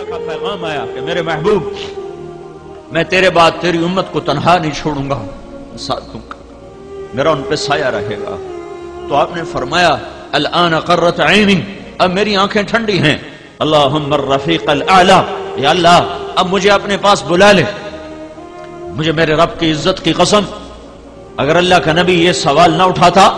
اللہ کا پیغام آیا کہ میرے محبوب میں تیرے بعد تیری امت کو تنہا نہیں چھوڑوں گا، ساتھ دوں گا، میرا ان پہ سایہ رہے گا. تو آپ نے فرمایا الان قرت عینی، اب میری آنکھیں ٹھنڈی ہیں. اللہم الرفیق الاعلی، یا اللہ اب مجھے اپنے پاس بلا لے، مجھے میرے رب کی عزت کی قسم اگر اللہ کا نبی یہ سوال نہ اٹھاتا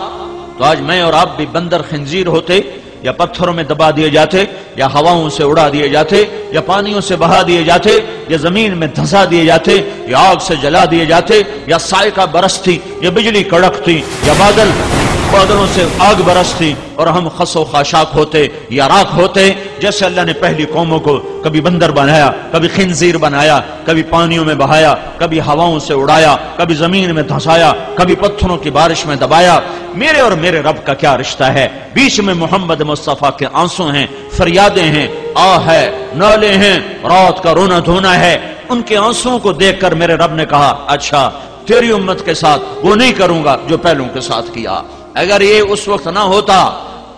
تو آج میں اور آپ بھی بندر خنزیر ہوتے، یا پتھروں میں دبا دیے جاتے، یا ہواؤں سے اڑا دیے جاتے، یا پانیوں سے بہا دیے جاتے، یا زمین میں دھسا دیے جاتے، یا آگ سے جلا دیے جاتے، یا سائیکہ برستی، یا بجلی کڑکتی، یا بادلوں سے آگ برستی اور ہم خس و خاشاک ہوتے یا راک ہوتے. جیسے اللہ نے پہلی قوموں کو کبھی بندر بنایا، کبھی خنزیر بنایا، کبھی پانیوں میں بہایا، کبھی ہواؤں سے اڑایا، کبھی زمین میں دھسایا، کبھی پتھروں کی بارش میں دبایا، میرے اور میرے رب کا کیا رشتہ ہے؟ بیچ میں محمد مصطفیٰ کے آنسوں ہیں، فریادیں ہیں، آہ ہے، نالے ہیں، رات کا رونا دھونا ہے. ان کے آنسوں کو دیکھ کر میرے رب نے کہا اچھا تیری امت کے ساتھ وہ نہیں کروں گا جو پہلوں کے ساتھ کیا. اگر یہ اس وقت نہ ہوتا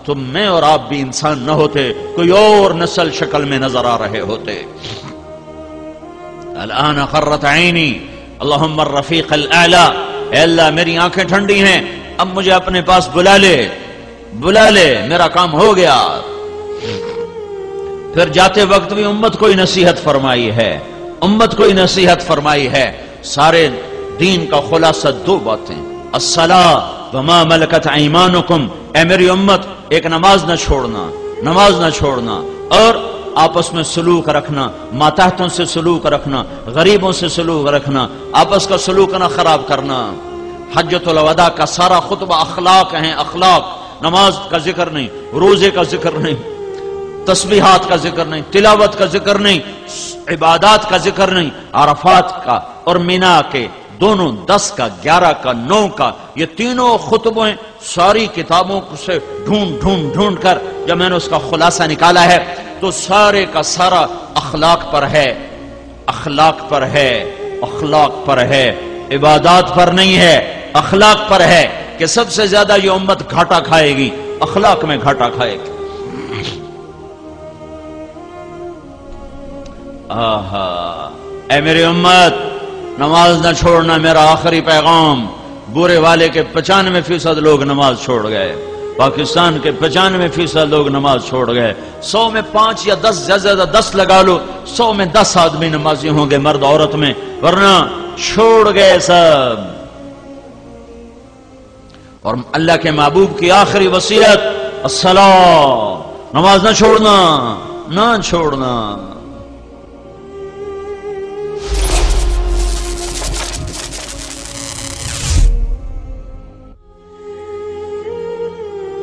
تو میں اور آپ بھی انسان نہ ہوتے، کوئی اور نسل شکل میں نظر آ رہے ہوتے. الان قرت عینی اللہم الرفیق الاعلی، اے اللہ میری آنکھیں ٹھنڈی ہیں، اب مجھے اپنے پاس بلا لے، بلا لے، میرا کام ہو گیا. پھر جاتے وقت بھی امت کو ہی نصیحت فرمائی ہے، امت کو ہی نصیحت فرمائی ہے. سارے دین کا خلاصہ دو باتیں، الصلاۃ وما ملکت ایمانکم، اے میری امت ایک نماز نہ چھوڑنا، نماز نہ چھوڑنا، اور آپس میں سلوک رکھنا، ماتحتوں سے سلوک رکھنا، غریبوں سے سلوک رکھنا، آپس کا سلوک نہ خراب کرنا. حجۃ الوداع کا سارا خطبہ اخلاق ہیں، اخلاق. نماز کا ذکر نہیں، روزے کا ذکر نہیں، تسبیحات کا ذکر نہیں، تلاوت کا ذکر نہیں، عبادات کا ذکر نہیں. عرفات کا اور مینا کے دونوں، 10 کا 11 کا 9 کا، یہ تینوں خطبیں ساری کتابوں سے ڈھونڈ ڈھونڈ ڈھونڈ کر جب میں نے اس کا خلاصہ نکالا ہے تو سارے کا سارا اخلاق پر ہے، اخلاق پر ہے، اخلاق پر ہے، عبادات پر نہیں ہے، اخلاق پر ہے. کہ سب سے زیادہ یہ امت گھاٹا کھائے گی، اخلاق میں گھاٹا کھائے گی. آہا اے میری امت نماز نہ چھوڑنا، میرا آخری پیغام. بورے والے کے 95% لوگ نماز چھوڑ گئے، پاکستان کے 95% لوگ نماز چھوڑ گئے. 100 میں 5 یا 10، زیادہ 10 لگا لو، 100 میں 10 آدمی نمازی ہوں گے، مرد عورت میں، ورنہ چھوڑ گئے سب. اور اللہ کے محبوب کی آخری وصیت الصلاۃ، نماز نہ چھوڑنا، نہ چھوڑنا.